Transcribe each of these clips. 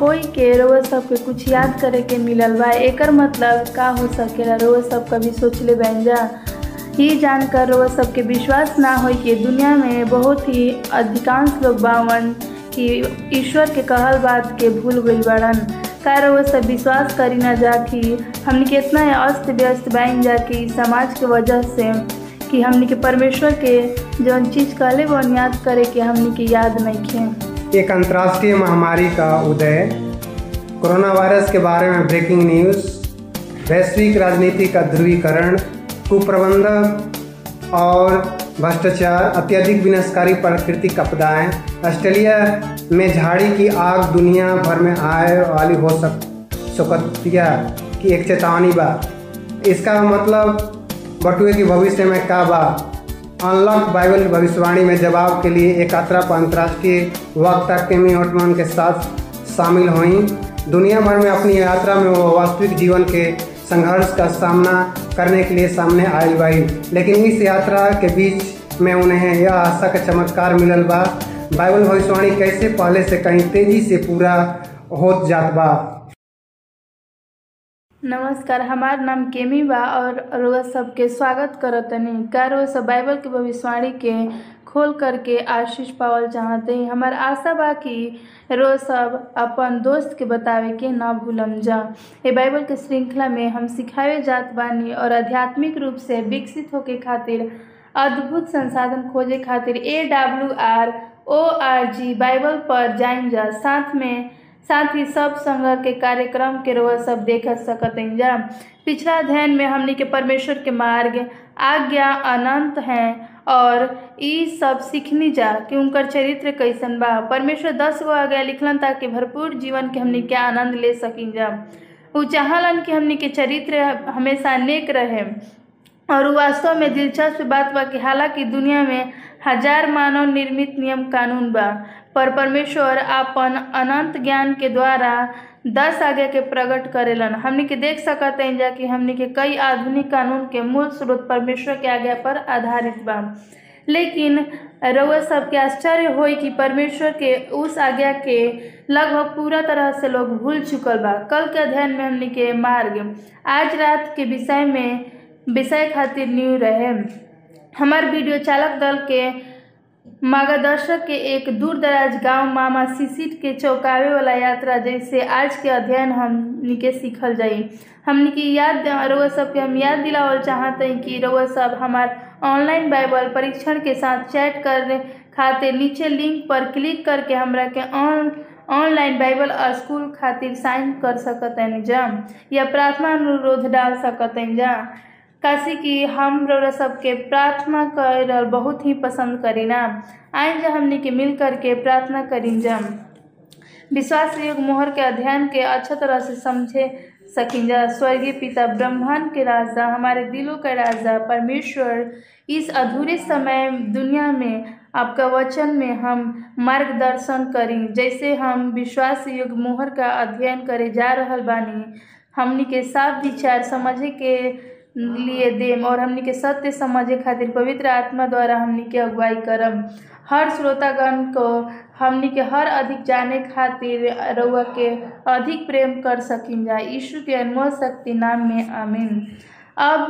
कोई के रोज सबके कुछ याद करे के मिलल बा, एकर मतलब का हो सकेला रोज सब कभी सोच ले बैंजा। ये जानकर रोज सबके विश्वास ना हो कि दुनिया में बहुत ही अधिकांश लोग बावन कि ईश्वर के कहल बात के भूल गई बड़न। का रोज सब विश्वास करी ना जा कि हमने कितना अस्त व्यस्त बन जा कि समाज के वजह से कि हमने के परमेश्वर के जौन चीज़ कहले वन याद करे कि हमने के याद नहीं खे। एक अंतर्राष्ट्रीय महामारी का उदय, कोरोना वायरस के बारे में ब्रेकिंग न्यूज़, वैश्विक राजनीति का ध्रुवीकरण, कुप्रबंधन और भ्रष्टाचार, अत्यधिक विनाशकारी प्राकृतिक आपदाएं, ऑस्ट्रेलिया में झाड़ी की आग दुनिया भर में आए वाली हो सकतिया की एक चेतावनी बा। इसका मतलब बटुए की भविष्य में का बा। अनलॉक बाइबल भविष्यवाणी में जवाब के लिए एक यात्रा पर अंतर्राष्ट्रीय वक्ता केमी होटमैन के साथ शामिल हुई। दुनिया भर में अपनी यात्रा में वो वास्तविक जीवन के संघर्ष का सामना करने के लिए सामने आयल बाई, लेकिन इस यात्रा के बीच में उन्हें यह आशा का चमत्कार मिलल बा। बाइबल भविष्यवाणी कैसे पहले से कहीं तेजी से पूरा होत जात बा। नमस्कार, हमार नाम केमी बा और रोआ सबके स्वागत करतनी। का रोआ सब बाइबल के भविष्यवाणी के खोल करके आशीष पावल चाहते हैं। हमार आशा बा कि रोआ सब अपन दोस्त के बतावे के ना भूलम जा। ये बाइबल के श्रृंखला में हम सिखावे जात बानी और आध्यात्मिक रूप से विकसित होके खातिर अद्भुत संसाधन खोजे खातिर AWR.org बाइबल पर जाइन जा। साथ ही सब संघर्ष के कार्यक्रम के रोह सब देख सकते हैं जा। पिछला अध्ययन में हमने के परमेश्वर के मार्ग आज्ञा अनंत हैं और ई सब सीखनी जा कि उनकर चरित्र कैसन बा। परमेश्वर 10 गो आज्ञा लिखलन ताकि भरपूर जीवन के हमने के आनंद ले सकें जा। उ चाहलन कि हमने के चरित्र हमेशा नेक रहे और वास्तव में दिलचस्प बात बा कि हालांकि दुनिया में 1000 मानव निर्मित नियम कानून बा, पर परमेश्वर अपन अनंत ज्ञान के द्वारा 10 आज्ञा के प्रकट करेलन। हमने के देख सकते हैं जा कि हमने के कई आधुनिक कानून के मूल स्रोत परमेश्वर के आज्ञा पर आधारित बा, लेकिन रउआ सबके आश्चर्य होई कि परमेश्वर के उस आज्ञा के लगभग पूरा तरह से लोग भूल चुकल बा। कल के अध्ययन में हमने के मार्ग आज रात के विषय खातिर न्यू रहे। हमार वीडियो चालक दल के मार्गदर्शक के एक दूरदराज गांव मामा सिसिट के चौंकावे वाला यात्रा जैसे आज के अध्ययन हमनी के सीखल जाई। हमनी की याद रउआ सबके हम याद दिलावल चाहते हैं कि रउआ सब हमार ऑनलाइन बाइबल परीक्षण के साथ चैट करने खातिर नीचे लिंक पर क्लिक करके हमरा के ऑनलाइन बाइबल स्कूल खातिर साइन कर सकते हैं जा या प्रार्थना अनुरोध डाल सकते हैं जा। काशी की हम रउआ सबके प्रार्थना कर बहुत ही पसंद करीना। आइन जा हमने के मिल करके प्रार्थना करीन जा। विश्वास योग मोहर के अध्ययन के अच्छा तरह से समझे सकिन जा। स्वर्गीय पिता, ब्रह्मांड के राजा, हमारे दिलों के राजा परमेश्वर, इस अधूरे समय दुनिया में आपका वचन में हम मार्गदर्शन करें। जैसे हम विश्वास युग मोहर का अध्ययन करे जा रहल बानी, हमनी के साफ विचार समझे के लिए देम और हमनी के सत्य समझे खातिर पवित्र आत्मा द्वारा हमनी के अगुवाई करम। हर श्रोतागण को हमनी के हर अधिक जाने खातिर रउआ के अधिक प्रेम कर सकिन जा। यीशु के अनमोल शक्ति नाम में आमीन। अब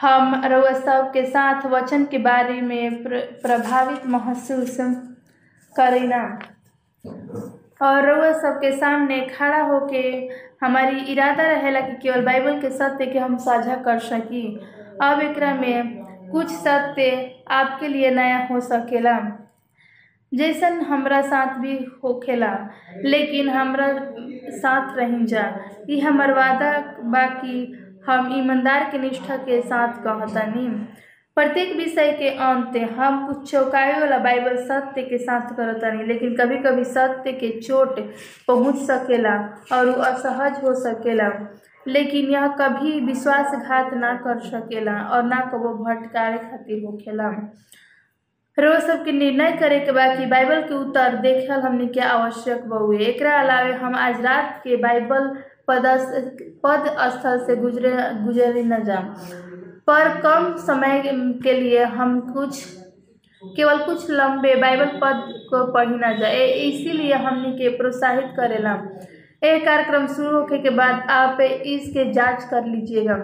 हम रउआ सब के साथ वचन के बारे में प्रभावित महसूस करेना और रउआ सब के सामने खड़ा होके हमारी इरादा रहेला कि केवल बाइबल के सत्य के हम साझा कर सकी। अब एकरा में कुछ सत्य आपके लिए नया हो सकेला जैसन हमरा साथ भी होखेला, लेकिन हमरा साथ रही जा। ई हमर वादा बाकी हम ईमानदार के निष्ठा के साथ कहतानी। प्रत्येक विषय के अंत हम कुछ चौंकावे वाला बाइबल सत्य के साथ करतानी, लेकिन कभी कभी सत्य के चोट पहुंच सकेला और वो असहज हो सकेला, लेकिन यह कभी विश्वासघात ना कर सकेला और ना कबो भटकावे खातिर होखेला। रोज सबके निर्णय करे के बाद कि बाइबल के उत्तर देखल हमने के आवश्यक बहुए। एक अलावे हम आज रात के बाइबल पद स्थल से गुजरे न जा, पर कम समय के लिए हम कुछ केवल कुछ लंबे बाइबल पद को पढ़ी ना जाए, इसीलिए हमने के प्रोत्साहित करेला। यह कार्यक्रम शुरू होने के बाद आप इसके जांच कर लीजिएगा।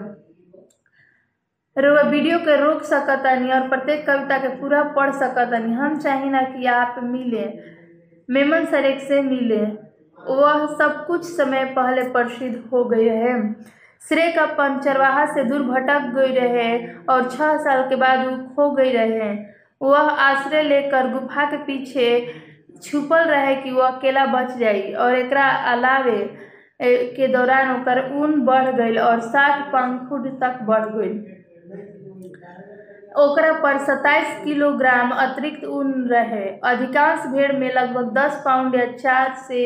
वीडियो के रोक सकतानी और प्रत्येक कविता के पूरा पढ़ सकतानी। हम चाहिए ना कि आप मिले, मेमन सरेख से मिले, वह सब कुछ समय पहले प्रसिद्ध हो गए हैं। श्रेय का अपन चरवाहा से दूर भटक गई रहे और 6 साल के बाद वो खो गई रहे। वह आश्रय लेकर गुफा के पीछे छुपल रहे कि वह अकेला बच जाए, और एकरा अलावे के दौरान होकर ऊन बढ़ गई और 60 पंख तक बढ़ गई। ओकरा पर 27 किलोग्राम अतिरिक्त ऊन रहे। अधिकांश भेड़ में लगभग 10 पाउंड या 4 से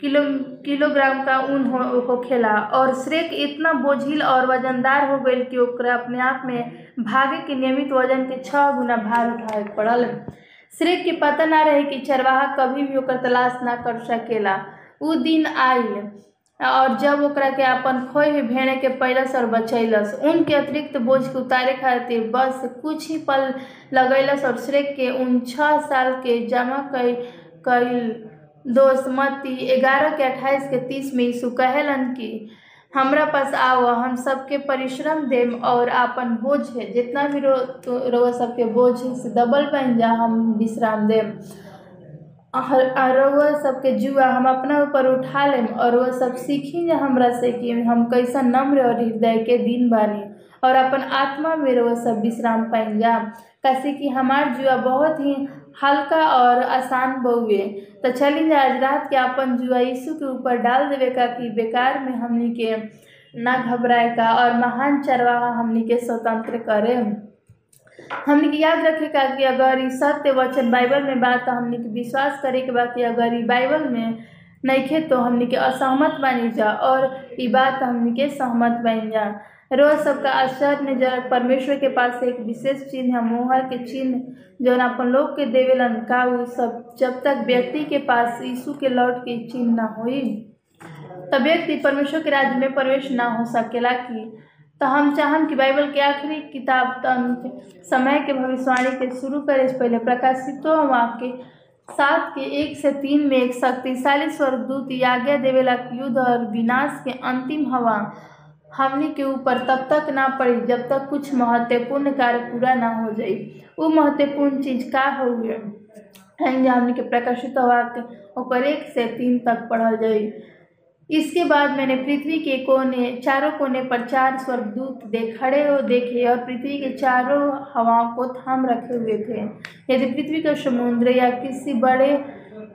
किलोग्राम का ऊन होखेला, और श्रेक इतना बोझिल और वजनदार हो गई कि ओकरा अपने आप में भागे के नियमित वजन के 6 गुना भार उठाए पड़ल। श्रेक के पता ना रहे कि चरवाहा कभी भी ओकर तलाश ना कर सकेला। उ दिन आयल और जब ओकरा के अपन खोए हुए भेड़े के पैलस और बचैलस। उनके अतिरिक्त बोझ के उतारे खातिर बस कुछ ही पल लगैलस, और श्रेक के उन 6 साल के जमा कईल दोस्त मती 11 के 28 के 30 में यीशु कहलन कि हमरा पास आओ, हम सबके परिश्रम देम और अपन बोझ है जितना भी रोवा सबके बोझ से दबल बन जा, हम विश्राम देम। रोवा सबके जुआ हम अपना ऊपर उठा लेम, और वह सब सीखी हमरा से कि हम कैसा नम्र और हृदय के दीन बानी, और अपन आत्मा में रोवा सब विश्राम पाइन जा। कैसे कि हमार जुआ बहुत ही हल्का और आसान बहुए। तो चलिए आज रात के अपन जुआ यीशु के ऊपर डाल देवे का कि बेकार में हमनी के ना घबराए का, और महान चरवाहा हमनी के स्वतंत्र करे। हमने की याद रखे का कि अगर ये सत्य वचन बाइबल में बात, तो हमने की विश्वास करे के बात कि अगर ये बाइबल में नहीं खे तो हमने के असहमत बन जा, और ये बात हमने के सहमत बन जा। रोज सबका आश्चर्य में जरा परमेश्वर के पास एक विशेष चिन्ह है, मोहर के चिन्ह जो अपन लोग के देवेलन का उ सब, जब तक व्यक्ति के पास यीशु के लौट के चिन्ह ना होई तब व्यक्ति परमेश्वर के राज्य में प्रवेश ना हो सकेला। कि तो हम चाहम कि बाइबल के आखिरी किताब तंत्र समय के भविष्यवाणी के शुरू करे से पहले प्रकाशित वाक्य 7 के 1 से 3 में एक शक्तिशाली स्वर्गदूत आज्ञा देवेला कि युद्ध और विनाश के अंतिम हवा हमने के ऊपर तब तक ना पड़ी जब तक कुछ महत्वपूर्ण कार्य पूरा ना हो जाए। वो महत्वपूर्ण चीज का हो हमने के प्रकाशित वाक्य ऊपर 1 से 3 तक पढ़ल जाए। इसके बाद मैंने पृथ्वी के कोने चारों कोने पर 4 स्वर्गदूत देखे और पृथ्वी के चारों हवाओं को थाम रखे हुए थे। यदि पृथ्वी का समुद्र या किसी बड़े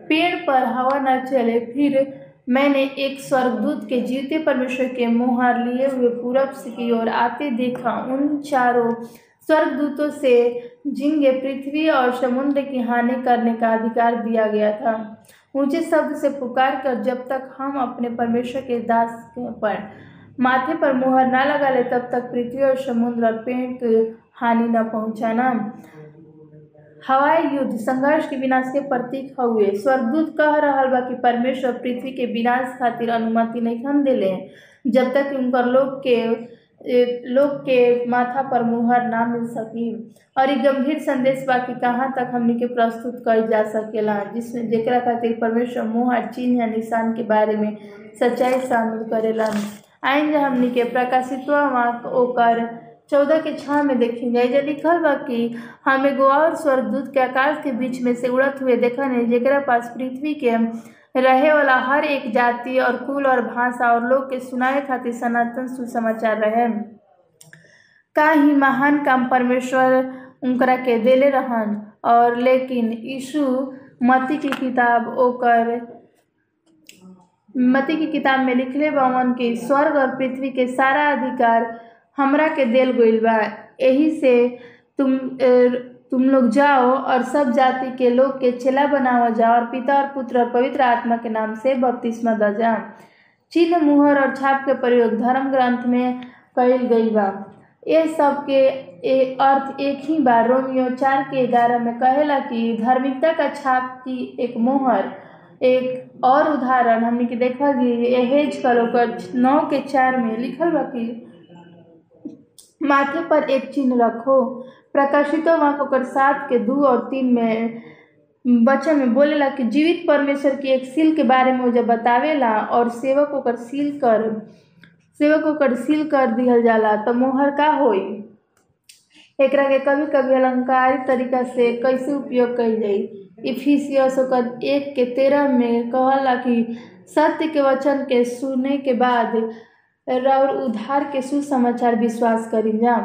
पेड़ पर हवा न चले। फिर मैंने एक स्वर्गदूत के जीते परमेश्वर के मुहर लिए हुए पूरब की ओर आते देखा। उन चारों स्वर्गदूतों से जिंगे पृथ्वी और समुद्र की हानि करने का अधिकार दिया गया था। ऊंचे शब्द से पुकार कर जब तक हम अपने परमेश्वर के दास पर माथे पर मुहर ना लगा ले तब तक पृथ्वी और समुद्र और पेड़ की हानि न पहुंचाना। हवाई युद्ध संघर्ष के विनाश के प्रतीक हुए। स्वर्गदूत कह रहा बा कि परमेश्वर पृथ्वी के विनाश खातिर अनुमति नहीं हम दिले जब तक उनकर लोग के माथा पर मुहर ना मिल सकी। और एक गंभीर संदेश बाकी कहाँ तक हमने के प्रस्तुत कर जा सकेला जिसमें जेकरा खातिर परमेश्वर मुहर चिन्ह या निशान के बारे में सच्चाई शामिल करेला। आइंद हमने के प्रकाशितवा वाक ओकर 14 के 6 में देखी जाए। यदि लिखल बा कि हमें गोवा और स्वर्गदूत के आकाश के बीच में से उड़त हुए देखा नहीं जेकरा पास पृथ्वी के रहे वाला हर एक जाति और कुल और भाषा और लोग के सुनाए खातिर सनातन सुसमाचार रहे। का ही महान काम परमेश्वर उनकरा के देले रहन। और लेकिन यीशु मती की किताब में लिखले बावन कि स्वर्ग और पृथ्वी के सारा अधिकार हमरा के देल गइल बा। एही से तुम लोग जाओ और सब जाति के लोग के चेला बनावा जाओ और पिता और पुत्र और पवित्र आत्मा के नाम से बपतिस्मा दा जा। चिन्ह मुहर और छाप के प्रयोग धर्म ग्रंथ में कइल गई बा। ये सब के अर्थ एक ही बार। रोमियो 4 के 11 में कहेला कि धार्मिकता का छाप की एक मुहर। एक और उदाहरण हमने की देखा कि हेज कलोकर 9 के 4 में लिखल बा कि माथे पर एक चिन्ह रखो। प्रकाशितों वाकोकरसात के 2 और 3 में वचन में बोलेला कि जीवित परमेश्वर की एक सील के बारे में मुझे बतावेला और सेवक होकर सील कर दिहल जाला। तो मोहर का होई एकरा के कभी कभी अलंकारिक तरीका से कैसे उपयोग कईल जाई। इफिसियोस 1:13 में कहला कि सत्य के वचन के सुनने के बाद और उद्धार के सुसमाचार विश्वास करील जा।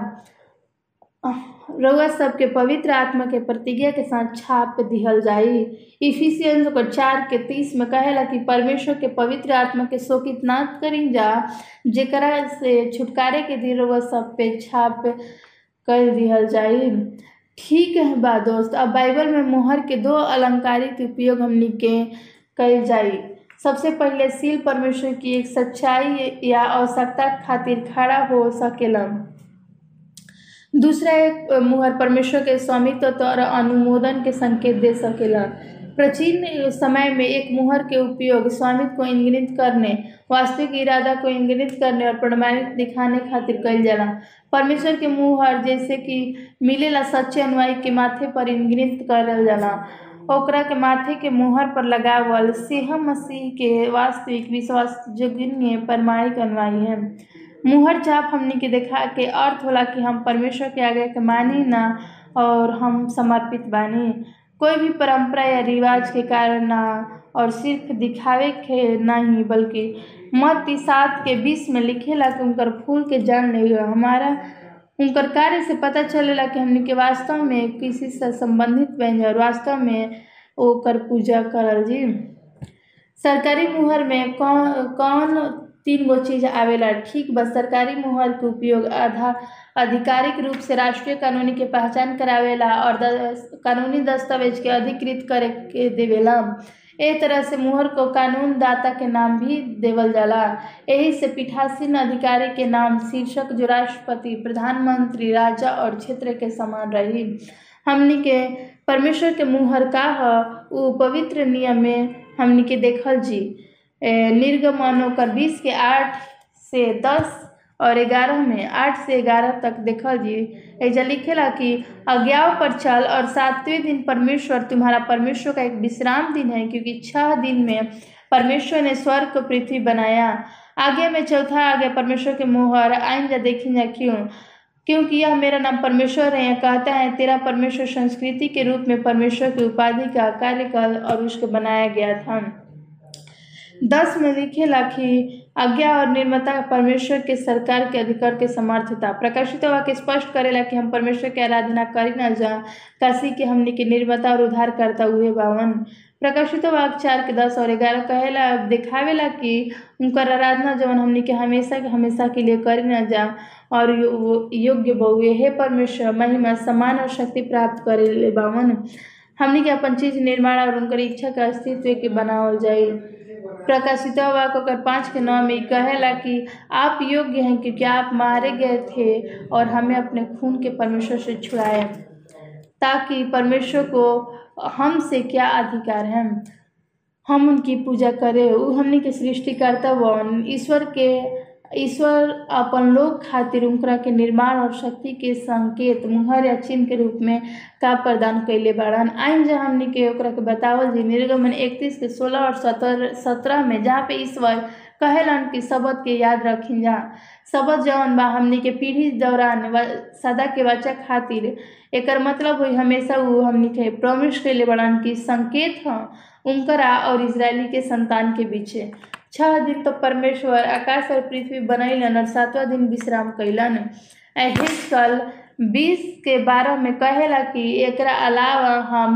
रउआ सबके पवित्र आत्मा के प्रतिज्ञा के साथ छाप दिहल जाई। इफिसियंस 4:30 में कहेला कि परमेश्वर के पवित्र आत्मा के शोकित ना करील जा, जेकरा से छुटकारे के दिन रउआ सब पे छाप कर दिहल जाई। ठीक है बा दोस्त, अब बाइबल में मोहर के 2 अलंकारिक उपयोग हमनी के कईल जाई। सबसे पहले सील परमेश्वर की एक सच्चाई या आवश्यकता खातिर खड़ा हो सकेला। दूसरा एक मुहर परमेश्वर के स्वामित्व और अनुमोदन के संकेत दे सकेला। प्राचीन समय में एक मुहर के उपयोग स्वामित्व को इंगित करने, वास्तविक इरादा को इंगित करने और प्रमाणित दिखाने खातिर कईल जाला। परमेश्वर के मुहर जैसे कि मिलेला सच्चे अनुयायी के माथे पर इंगित करल जाला। ओकरा के माथे के मुहर पर लगावल सेह मसीह के वास्तविक विश्वास जोग्य प्रमाणिक अनुयायी है। मुहर छाप हमनी के देखा के अर्थ होला कि हम परमेश्वर के आगे के मानी ना और हम समर्पित बानी, कोई भी परंपरा या रिवाज के कारण ना और सिर्फ दिखावे के नहीं, बल्कि मत्ती 7:20 में लिखेला कि उनकर फूल के जान ले हमारा उनकर कार्य से पता चलेला कि हमने के वास्तव में किसी से संबंधित बन और वास्तव में ओकर पूजा करल जी। सरकारी मुहर में कौन 3 गो चीज़ आवेला। ठीक बस, सरकारी मुहर के उपयोग आधिकारिक रूप से राष्ट्रीय कानूनी के पहचान करावेला और कानूनी दस्तावेज के अधिकृत करे के देवेला। एक तरह से मुहर को कानून दाता के नाम भी देवल जाला। यही से पीठासीन अधिकारी के नाम शीर्षक जो राष्ट्रपति, प्रधानमंत्री, राजा और क्षेत्र के समान रही। हमनी के परमेश्वर के मुहर का है उ पवित्र नियम में हमनी के देखल जी। निर्गमनों का 20:8-10 और 11 में 8 से 11 तक देखल जी। ऐसा लिखेला कि आज्ञाओं पर चल और 7वें दिन परमेश्वर तुम्हारा परमेश्वर का एक विश्राम दिन है, क्योंकि 6 दिन में परमेश्वर ने स्वर्ग को पृथ्वी बनाया। आगे में 4था आगे परमेश्वर के मुहर आइन जा देखी जा क्योंकि यह मेरा नाम परमेश्वर है, यह कहता है तेरा परमेश्वर। संस्कृति के रूप में परमेश्वर की उपाधि का कार्यकाल और उसको बनाया गया था। 10 में लिखेला कि आज्ञा और निर्मता परमेश्वर के सरकार के अधिकार के समर्थ होता। प्रकाशित वाक्य स्पष्ट करेला कि हम परमेश्वर के आराधना करी न जा, काशी के हमने के निर्मता और उद्धार करता हुए बावन। प्रकाशित वाक्य 4:10 और 11 कहेला दिखावेला कि उनकर आराधना जवन हमने के हमेशा के लिए करी न जा और योग्य बहुए हे परमेश्वर महिमा सम्मान और शक्ति प्राप्त करे बावन। हमने के अपन चीज निर्माण और उनकर इच्छा के अस्तित्व के बनावल जाए। प्रकाशित वाक्य 5:9 में कहेला कि आप योग्य हैं क्योंकि आप मारे गए थे और हमें अपने खून के परमेश्वर से छुड़ाए, ताकि परमेश्वर को हमसे क्या अधिकार है, हम उनकी पूजा करें। वो हमने के सृष्टिकर्ता व ईश्वर अपन लोग खातिर उनकरा के निर्माण और शक्ति के संकेत मुहर या चिन्ह के रूप में का प्रदान कैले बारन। आइन जहाँ हमने के ओकरा के बतावल जी। निर्गमन 31 के 16 और 17 में जहाँ पे ईश्वर कहलन कि शबद के याद रखी जा। शबद जौन बा हमने के पीढ़ी दौरान सदा के बच्चा खातिर, एकर मतलब हुई हमेशा वो हमने के प्रॉमिस कैले बारन की संकेत ह उनकरा और इजरायली के संतान के बीच। 6 दिन तो परमेश्वर आकाश और पृथ्वी बनैलन और 7वां दिन विश्राम कैलन। एहेजकल 20:12 में कहेला कि एकरा अलावा हम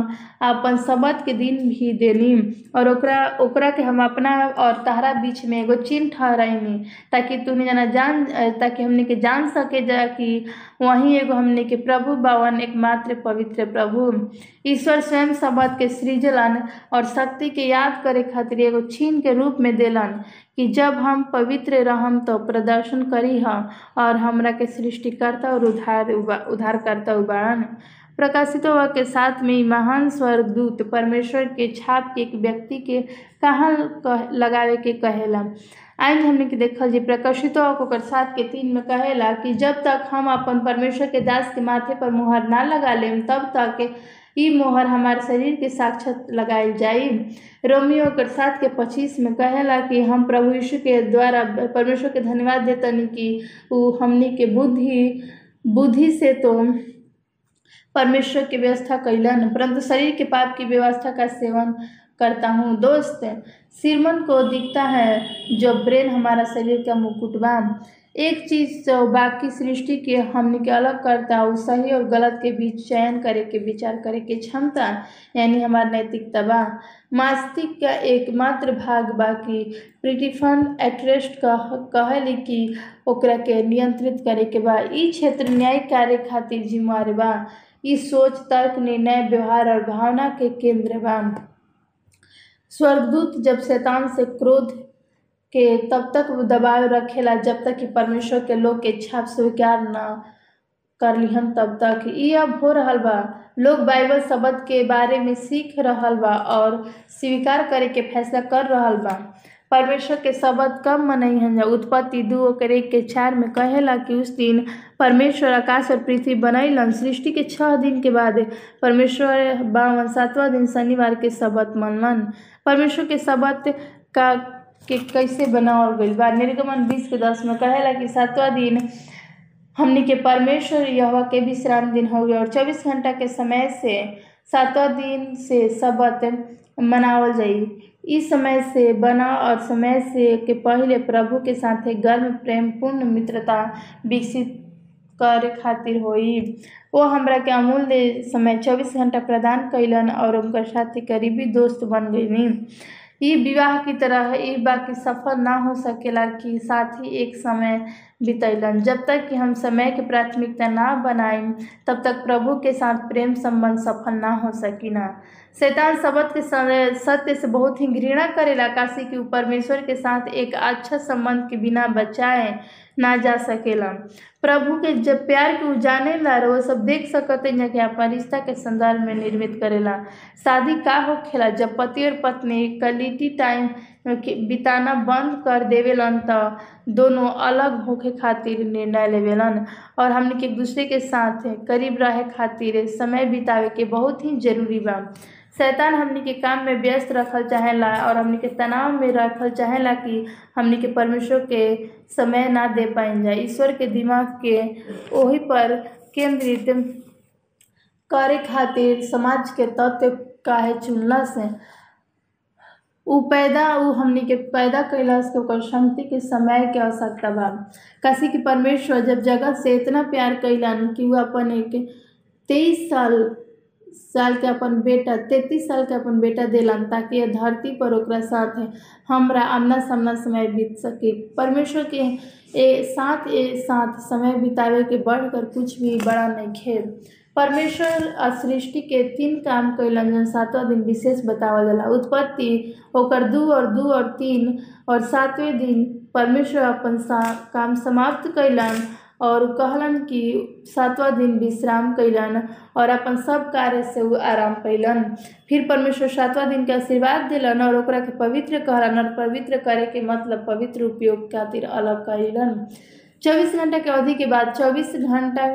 अपन शबद के दिन भी देनी और ओकरा के हम अपना और तहरा बीच में एगो चिन्ह ठहराइनी, ताकि तुमने ताकि हमने के जान सके जा कि वहीं एगो हमने के प्रभु बावन एकमात्र पवित्र प्रभु। ईश्वर स्वयं शबद के सृजलन और शक्ति के याद करे खातिर एगो चिन्ह के रूप में देलन कि जब हम पवित्र रहम तो प्रदर्शन करी हम और हमरा के सृष्टिकर्ता और उद्धारकर्ता उबारन। प्रकाशित वाक्य 7 में महान स्वर्गदूत परमेश्वर के छाप के एक व्यक्ति के कहाँ लगावे के कहेला। आज हमने की देखल जी प्रकाशित ओकर साथ के 3 में कहेला कि जब तक हम अपन परमेश्वर के दास के माथे पर मोहर ना लगा लेम तब तक ई मोहर हमारे शरीर के साक्षात लगाई जाई। रोमियो ओकर साथ के 25 में कहेला कि हम प्रभु यीशु के द्वारा परमेश्वर के धन्यवाद देतनी कि ऊ हमनी के बुद्धि से तो परमेश्वर की व्यवस्था कैलन परंतु शरीर के पाप की व्यवस्था का सेवन करता हूँ। दोस्त सिरमन को दिखता है जो ब्रेन हमारा शरीर का मुकुटबा। एक चीज़ जो बाकी सृष्टि के हमने के अलग करता वो सही और गलत के बीच चयन करे के विचार करे के क्षमता यानी हमारा नैतिकता बा। मस्तिष्क का एकमात्र भाग बाकी प्रिटिफन एट्रेस्ट कहले कि ओकरा के नियंत्रित करे के बा। ई क्षेत्र न्यायिक कार्य खातिर जिम्मेवार बा। ई सोच तर्क निर्णय व्यवहार और भावना के केंद्र बा। स्वर्गदूत जब शैतान से क्रोध के तब तक दबाव रखेला जब तक कि परमेश्वर के लोग के छाप स्वीकार न कर लिहन तब तक। ये अब हो रहल बा। लोग बाइबल शब्द के बारे में सीख रहल बा और स्वीकार करे के फैसला कर रहल बा। परमेश्वर के शब्द कब मनई हन। उत्पत्ति 2:1-4 में कहेला कि उस दिन परमेश्वर आकाश और पृथ्वी बनैलन। सृष्टि के 6 दिन के बाद परमेश्वर 57वां दिन शनिवार के शब्द मनलन। परमेश्वर के शब्द का के कैसे बनावल गई बा। निर्गमन 20:10 में कहेला कि 7वां दिन हमने के परमेश्वर यहोवा के विश्राम दिन हो गया और 24 घंटा के समय से 7वां दिन से शब्द मनावल जाई। इस समय से बना और समय से के पहले प्रभु के साथ गर्म प्रेमपूर्ण मित्रता विकसित करे खातिर होई। वो हमरा के अमूल्य समय 24 घंटा प्रदान कैलन और उनका साथी करीबी दोस्त बन गईनी। ये विवाह की तरह है। इस बात की सफल ना हो सकेला कि साथ ही एक समय बितैलन। जब तक कि हम समय की प्राथमिकता ना बनाएं तब तक प्रभु के साथ प्रेम संबंध सफल ना हो सकी ना। शैतान शब्द के सत्य से बहुत ही घृणा करेला काशी कि परमेश्वर के साथ एक अच्छा संबंध के बिना बचाए ना जा सकेला। प्रभु के जब प्यार के उजाने ला वो सब देख सकते हैं कि आप रिश्ता के संदर्भ में निर्मित करेला। शादी का हो खेला जब पति और पत्नी क्वालिटी टाइम बिताना बंद कर देवेलन तो दोनों अलग होके खातिर निर्णय लेवेलन और हमने एक दूसरे के साथ करीब रहे खातिर समय बितावे के बहुत ही जरूरी बा। शैतान हमने के काम में व्यस्त रखल चाहेला और हमने के तनाव में रखल चाहेला कि हमने के परमेश्वर के समय ना दे पाइन जाए। ईश्वर के दिमाग के ओही पर केंद्रित करे खातिर समाज के तत्व काहे चुनला से ऊ हमने के पैदा कैलाश के ओकर शांति के समय के आवश्यकता बा। काशी के परमेश्वर जब जगत से इतना प्यार कैलन कि वह अपन एक 23 साल के अपन बेटा 33 साल के अपन बेटा देलन ताकि धरती पर ओकरा साथ हमरा आमना सामना समय बीत सके। परमेश्वर के साथ समय बितावे के बढ़कर कुछ भी बड़ा नहीं खेल। परमेश्वर सृष्टि के 3 काम कैलन जन 7वां दिन विशेष बतावल जाला। उत्पत्ति ओकर 2 और 3 और 7वें दिन परमेश्वर अपन काम समाप्त कैलन और कहलन कि 7वां दिन विश्राम कैलन और अपन सब कार्य से वो आराम कैलन। फिर परमेश्वर 7वां दिन के आशीर्वाद दिलन और ओकरा के पवित्र कहलन और पवित्र करे के मतलब पवित्र उपयोग खातिर अलग कैलन। 24 घंटा के अवधि के बाद 24 घंटा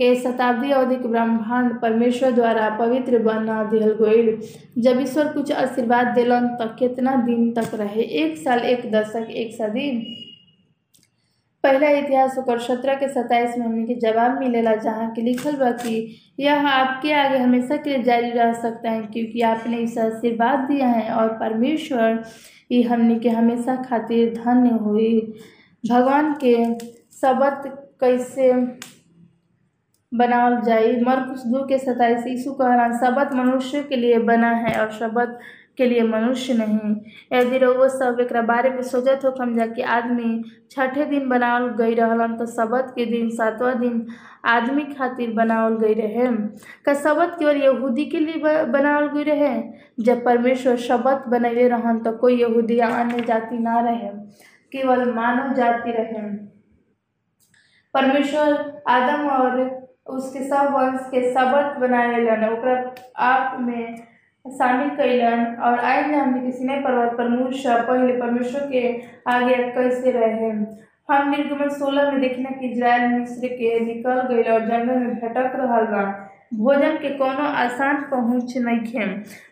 के शताब्दी अवधि के ब्रह्मांड परमेश्वर द्वारा पवित्र बना दिहल गईल। जब ईश्वर कुछ आशीर्वाद दिलन तब कितना दिन तक रहे। 1 साल 1 दशक 1 सदी। पहला इतिहास 17:27 में हमने के जवाब मिलेला जहाँ के लिखल बा कि यह आपके आगे हमेशा के लिए जारी रह सकता है क्योंकि आपने इस आशीर्वाद दिया है और परमेश्वर ये हमने के हमेशा खातिर धन्य हुई। भगवान के शब्द कैसे बनावल जाए। मरकुस 2:27 यीशु कहला शब्द मनुष्य के लिए बना है और शब्द के लिए मनुष्य नहीं। यदि वो सब एक बारे में सोचत हो हम जाके आदमी 6ठे दिन बनावल गई रहलन तो शब्द के दिन 7वां दिन आदमी खातिर बनावल गई रहे। का शब्द केवल यहूदी के लिए बनावल गई रहे। जब परमेश्वर शब्द बनैले रहन तो कोई यहूदी या अन्य जाति ना रहे केवल मानव जाति रहे। परमेश्वर आदम और उसके सब वंश के शब्द बनावेलन। आप में शामिल कैलन और आयज हमने किसने पर्वत पर मूसा पहले परमेश्वर के आगे कैसे रहे। हम निर्गमन 16 में देखना कि इजराइल मिस्र के निकल गए और जंगल में भटक रहा बा। भोजन के कोनो आसान पहुँच नहीं है,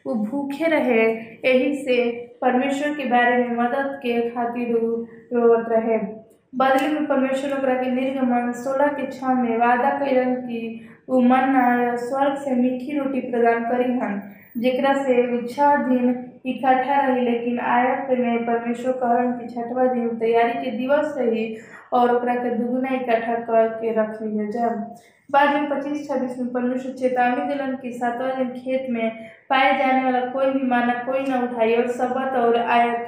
वो भूखे रहे, यही से परमेश्वर के बारे में मदद के खातिर रोवत रहे। बदले में परमेश्वर ओकरा के निर्गमन 16:6 में वादा कैलन कि वो मन्ना स्वर्ग से मीठी रोटी प्रदान करी हन, जेकरा से वो 6 दिन इकट्ठा रही। लेकिन आयत में परमेश्वर कहलन कि 6वां दिन तैयारी के दिवस रही और ओकरा के दुगुना इकट्ठा करके रख लिया। जब बाद में 25-26 में परमेश्वर चेतावनी दिलन कि 7वां दिन खेत में पाए जाने वाला कोई भी माना कोई न उठाई। और शब्द और आयत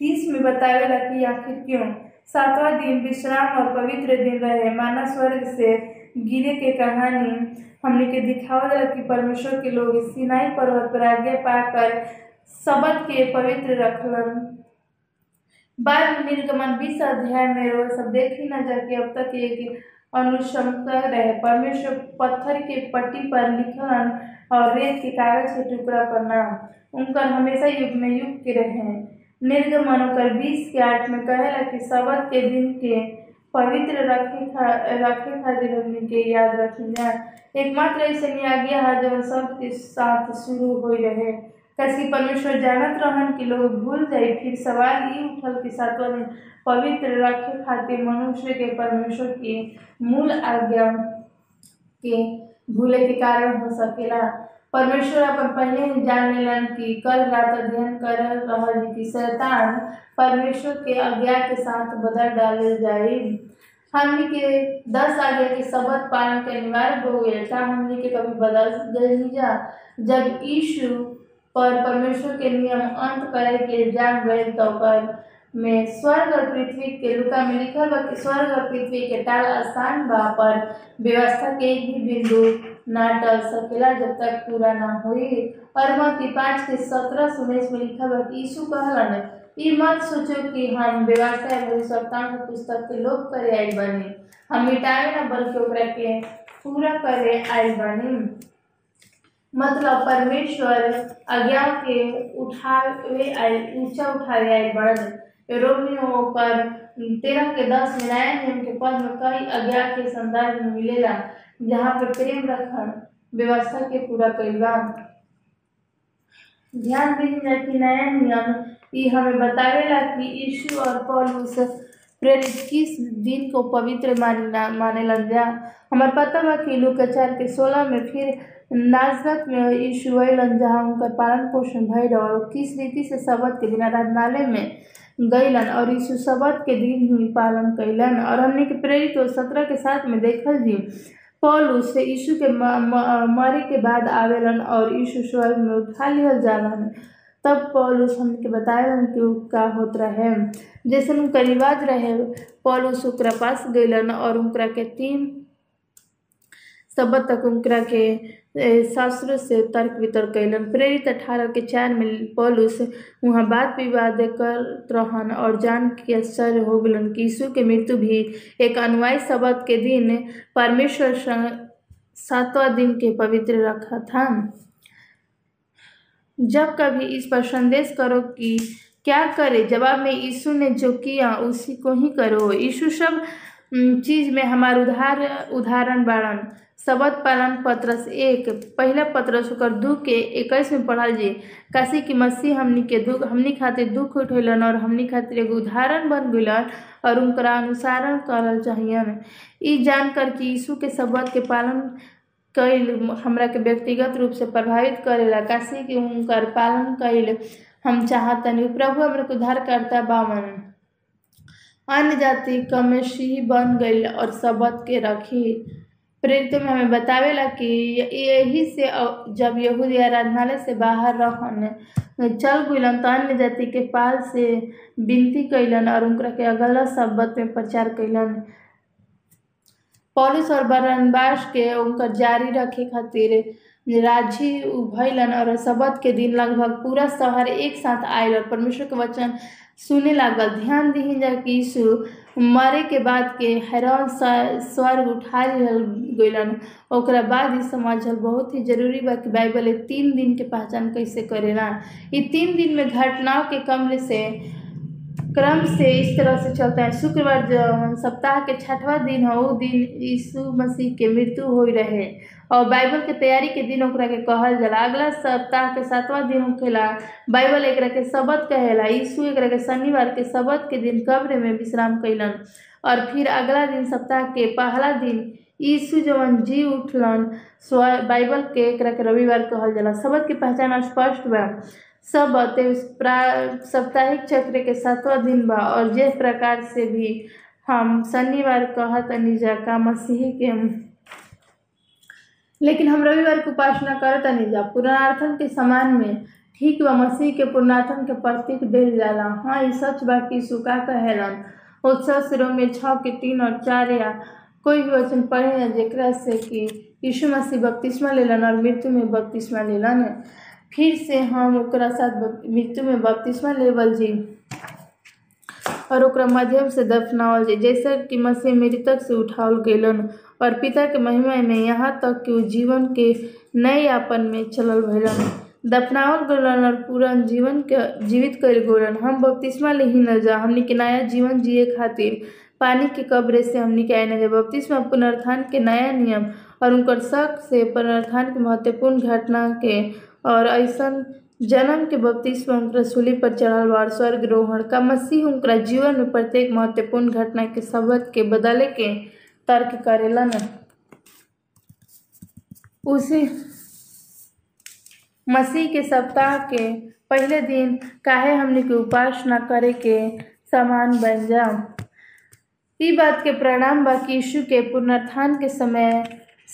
30 में बतावेला कि आखिर क्यों 7वां दिन विश्राम और पवित्र दिन रहे। माना स्वर्ग से गिरे के कहानी हमने के दिखावल कि परमेश्वर के लोग सिनाई पर्वत पर आज्ञा पाकर शबत के पवित्र रखलन। बाद में निर्गमन 20 अध्याय में वो सब देखी न जाके अब तक एक अनुशंसा रहे। परमेश्वर पत्थर के पट्टी पर लिखलन और रेत के कागज के टुकड़ा पर नाम उनका हमेशा युग में युग के रहे। निर्गमन 20:8 में कहेला कि शबत के दिन के पवित्र रखे खातिर हमने के याद रखी जाए। एकमात्र ऐसे आज्ञा है जब सबके साथ शुरू हो रहे। कैसे परमेश्वर जानत रहन कि लोग भूल जाए। फिर सवाल ये उठल कि 7वां दिन पवित्र रखे खातिर मनुष्य के परमेश्वर की मूल आज्ञा के भूले के कारण हो सकेला। परमेश्वर अपन पहले ही जान लेलन कि कल रात अध्ययन कर रही कि शैतान परमेश्वर के आज्ञा के साथ बदल डाले जाए। हमने के 10 आज्ञा के शब्द पालन के अनिवार्य हो गए था। हमने के कभी बदल गई जा। जब यीशु पर परमेश्वर के नियम अंत करे के जान गए तो पर में स्वर्ग और पृथ्वी के लुका में लिखल बा कि स्वर्ग और पृथ्वी के टाल आसान बा पर व्यवस्था के एक भी बिंदु ना टल सकेला जब तक पूरा ना होई। और मत्ती 5:17-19 में लिखल बा कि यीशु कहलन ई मत सोचो कि हम व्यवस्था भविष्यवक्ताओं के पुस्तक के लोप करे आइल बानी, हम मिटावे ना बल्कि ओकरा के पूरा करे आइल बानी। मतलब परमेश्वर आज्ञा के ऊँचा उठावे आइल बढ़। रोमियों पर 13:10 में नया नियम के पद में कई आज्ञा के संदर्भ में मिलेला जहाँ पर प्रेम रखन व्यवस्था के पूरा कईला। ध्यान दीजिए कि नया नियम ये हमें बतावेला कि यीशु और पौलुस प्रेरित किस दिन को पवित्र माने लग जा। हमारे पता बा कि लूका 4:16 में फिर नाजरत में यीशु अलन जहाँ उनका पालन पोषण भइल और किस रीति से शबत के दिन आराधनालय में गईलन और यीशु शबत के दिन ही पालन कैलन। और हमने के प्रेरित 17:7 में देखल जी पौलुस यीशु के मरे के बाद आवेलन और यीशु स्वर्ग में उठा लिहल जालन। तब पौलुस हमके बताएलन कि का होत रहे जैसे उनका रिवाज रहे। पौलुस उनकरा पास गईलन और उनकरा के 3 शब्द तक उनकरा के शास्त्रों से तर्क वितर्क कैलन। प्रेरित 18:4 में पौलुस वहाँ बात विवाद कर रहन और जान के आश्चर्य हो गलन कि यीशु के मृत्यु भी एक अनुयायी शब्द के दिन परमेश्वर 7वां दिन के पवित्र रखा था। जब कभी इस पर संदेश करो कि क्या करे, जवाब में यीशु ने जो किया उसी को ही करो। यीशु सब चीज़ में हमार उदाहरण बाड़न। शबत पालन पत्रस 1 होकर 2:21 में पढ़ल जी काशी कि मसीह हमनी खातिर दुख उठेलन और हमनी खातिर एगो उदाहरण बन गईलन और उनका अनुसरण करल चाहियन। ई जानकर कि यीशु के शबत के पालन कईल हमरा के व्यक्तिगत रूप से प्रभावित करेला। काशी कि उनका पालन कईल हम चाहतनी। प्रभु हमरा के उद्धारकर्ता बावन। अन्य जाति का मसीही बन गई और शबत के रखी। प्रेरित में हमें बतावेला कि यही से जब यहूदी आराधनालय से बाहर रहन चल गईलन तो अन्य जाति के पाल से विनती कैलन और उनका के अगला शब्द में प्रचार कैलन। पौलुस और बरनबास के उनका जारी रखे खातिर राजी भइलन और शबत के दिन लगभग पूरा शहर एक साथ आयल और परमेश्वर के वचन सुने लागल। ध्यान दीही जा कि यीशु मरे के बाद के हैरान स्वर्ग उठा लिहल गईलन। ओकरा बाद ही समझल बहुत ही जरूरी बा कि बाइबल ये 3 दिन के पहचान कैसे करेला। ये 3 दिन में घटनाओं के क्रम से इस तरह से चलता है। शुक्रवार जो सप्ताह के 6वां दिन है, वो दिन यीशु मसीह के मृत्यु हो रहे और बाइबल के तैयारी के दिन ओकरा के कहल जाला। अगला सप्ताह के 7वां दिन होखेला। बाइबल एकरा के सबत कहेला। यीशु एकरा के शनिवार के सबत के दिन कब्र में विश्राम कइलन और फिर अगला दिन सप्ताह के 1ला दिन यीशु जवन जी उठलन। बाइबल के एकरा के रविवार कहल जाला। सबत की पहचान स्पष्ट बा। सबत साप्ताहिक चक्र के 7वां दिन बा और जिस प्रकार से भी हम शनिवार कहतनी जाका मसीह के, लेकिन हम रविवार के उपासना करतनी जा। पुनरार्थन के समान में ठीक व मसीह के पुनरार्थन के प्रतीक दिल जाला। हाँ, ये सच बा कि सुका कहलन। उत्सव शुरू में 6:3 और 4 या कोई भी वचन पढ़े जेकरा से कि यीशु मसीह बपतिस्मा लेलन और मृत्यु में बपतिस्मा लेलन। फिर से हम ओकरा साथ मृत्यु में बपतिस्मा लेवल जी और ओकरा माध्यम से दफनावल जी, जैसे कि मसीह मृतक से उठावल गईलन और पिता के महिमा में यहाँ तक कि जीवन के नए यापन में चलल भैलन। दफनावल गलन और पूरा जीवन के जीवित कर गोलन। हम बपतिस्मा ले ही न जा। हमने के नया जीवन जिए खातिर पानी के कब्र से हमने के आए न जा। बपतिस्मा पुनरुत्थान के नया नियम और उनकर शक से पुनरुत्थान के महत्वपूर्ण घटना के और ऐसा जन्म के बपतिस्मा उनका सूली पर चढ़ल बा और स्वर्गरोहण का मसीह उनका जीवन में प्रत्येक महत्वपूर्ण घटना के शब्द के बदले के तर्क करेला न। उसी मसीह के सप्ताह के 1ले दिन काहे हमने के उपासना करे के समान बन जा। ई बात के प्रणाम बा कि यीशु के पुनरुत्थान के समय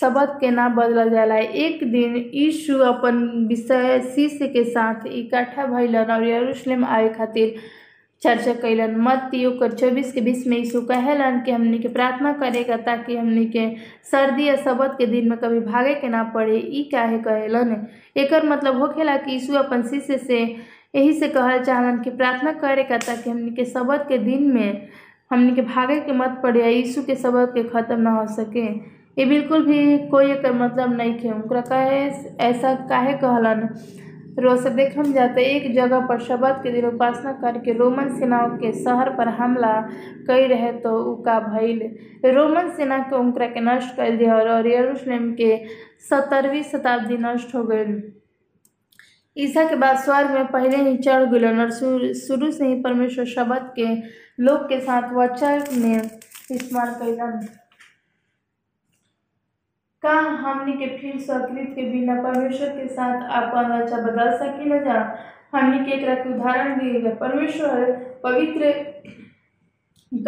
सबत के ना बदला जाला। एक दिन यीशु अपन विषय शिष्य के साथ इकट्ठा भइलन और यरूशलेम आए खातिर चर्चा कैलन। मत्ती 24:20 में यीशु कहलन कि हमने के प्रार्थना करेगा ताकि हमने के सर्दी या सबत के दिन में कभी भागे के ना पड़े। ई काहे कहलन? एकर मतलब होखेला कि यीशु अपन शिष्य से यही से कहल चाहलन कि प्रार्थना करेगा ताकि हमने के सबत के दिन में हमने के भागे के मत पड़े या यीशु के सबत के ख़त्म ना हो सके। ये बिल्कुल भी कोई एकर मतलब नहीं खे। उनका काहे ऐसा काहे कहलन? रोज देख हम जाते एक जगह पर शब्द के दिन उपासना करके रोमन सेनाओं के शहर पर हमला कई रहे तो उका भइल। रोमन सेना के उनकरा के नष्ट कर दिया और यरूशलेम के 17वीं शताब्दी नष्ट हो गई। ईसा के बाद स्वर्ग में पहले ही चढ़ गलन और शुरू से ही परमेश्वर शब्द के लोग के साथ वचन में इस्तेमाल कैलन। का हमने के फिर स्वीकृत के बिना परमेश्वर के साथ अपन रचा बदल सकी न जा। हमने के एक उदाहरण दिए परमेश्वर पवित्र